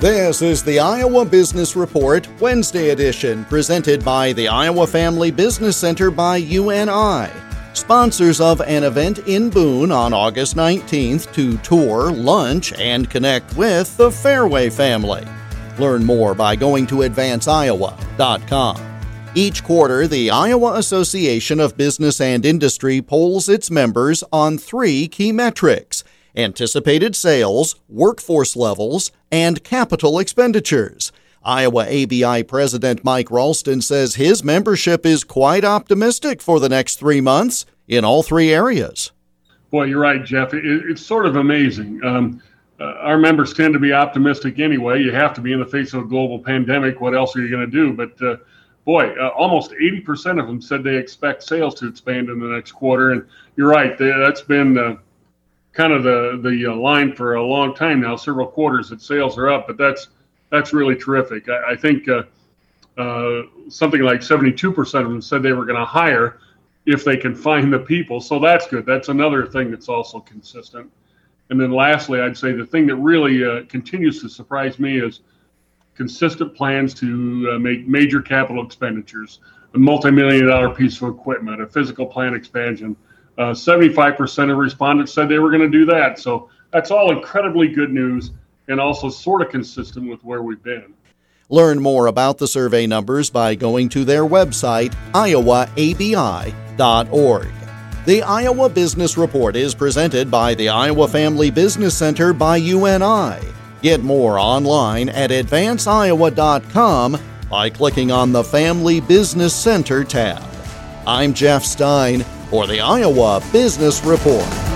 This is the Iowa Business Report, Wednesday edition, presented by the Iowa Family Business Center by UNI. Sponsors of an event in Boone on August 19th to tour, lunch, and connect with the Fairway family. Learn more by going to advanceiowa.com. Each quarter, the Iowa Association of Business and Industry polls its members on three key metrics: anticipated sales, workforce levels, and capital expenditures. Iowa ABI President Mike Ralston says his membership is quite optimistic for the next 3 months in all three areas. Boy, you're right, Jeff. It's sort of amazing. Our members tend to be optimistic anyway. You have to be in the face of a global pandemic. What else are you going to do? But almost 80% of them said they expect sales to expand in the next quarter. And you're right, that's been kind of the line for a long time now, several quarters that sales are up. But that's really terrific. I think something like 72% of them said they were going to hire if they can find the people. So that's good. That's another thing that's also consistent. And then lastly, I'd say the thing that really continues to surprise me is consistent plans to make major capital expenditures, a multi-million-dollar piece of equipment, a physical plant expansion. 75% of respondents said they were going to do that. So that's all incredibly good news and also sort of consistent with where we've been. Learn more about the survey numbers by going to their website, iowaabi.org. The Iowa Business Report is presented by the Iowa Family Business Center by UNI. Get more online at advanceiowa.com by clicking on the Family Business Center tab. I'm Jeff Stein for the Iowa Business Report.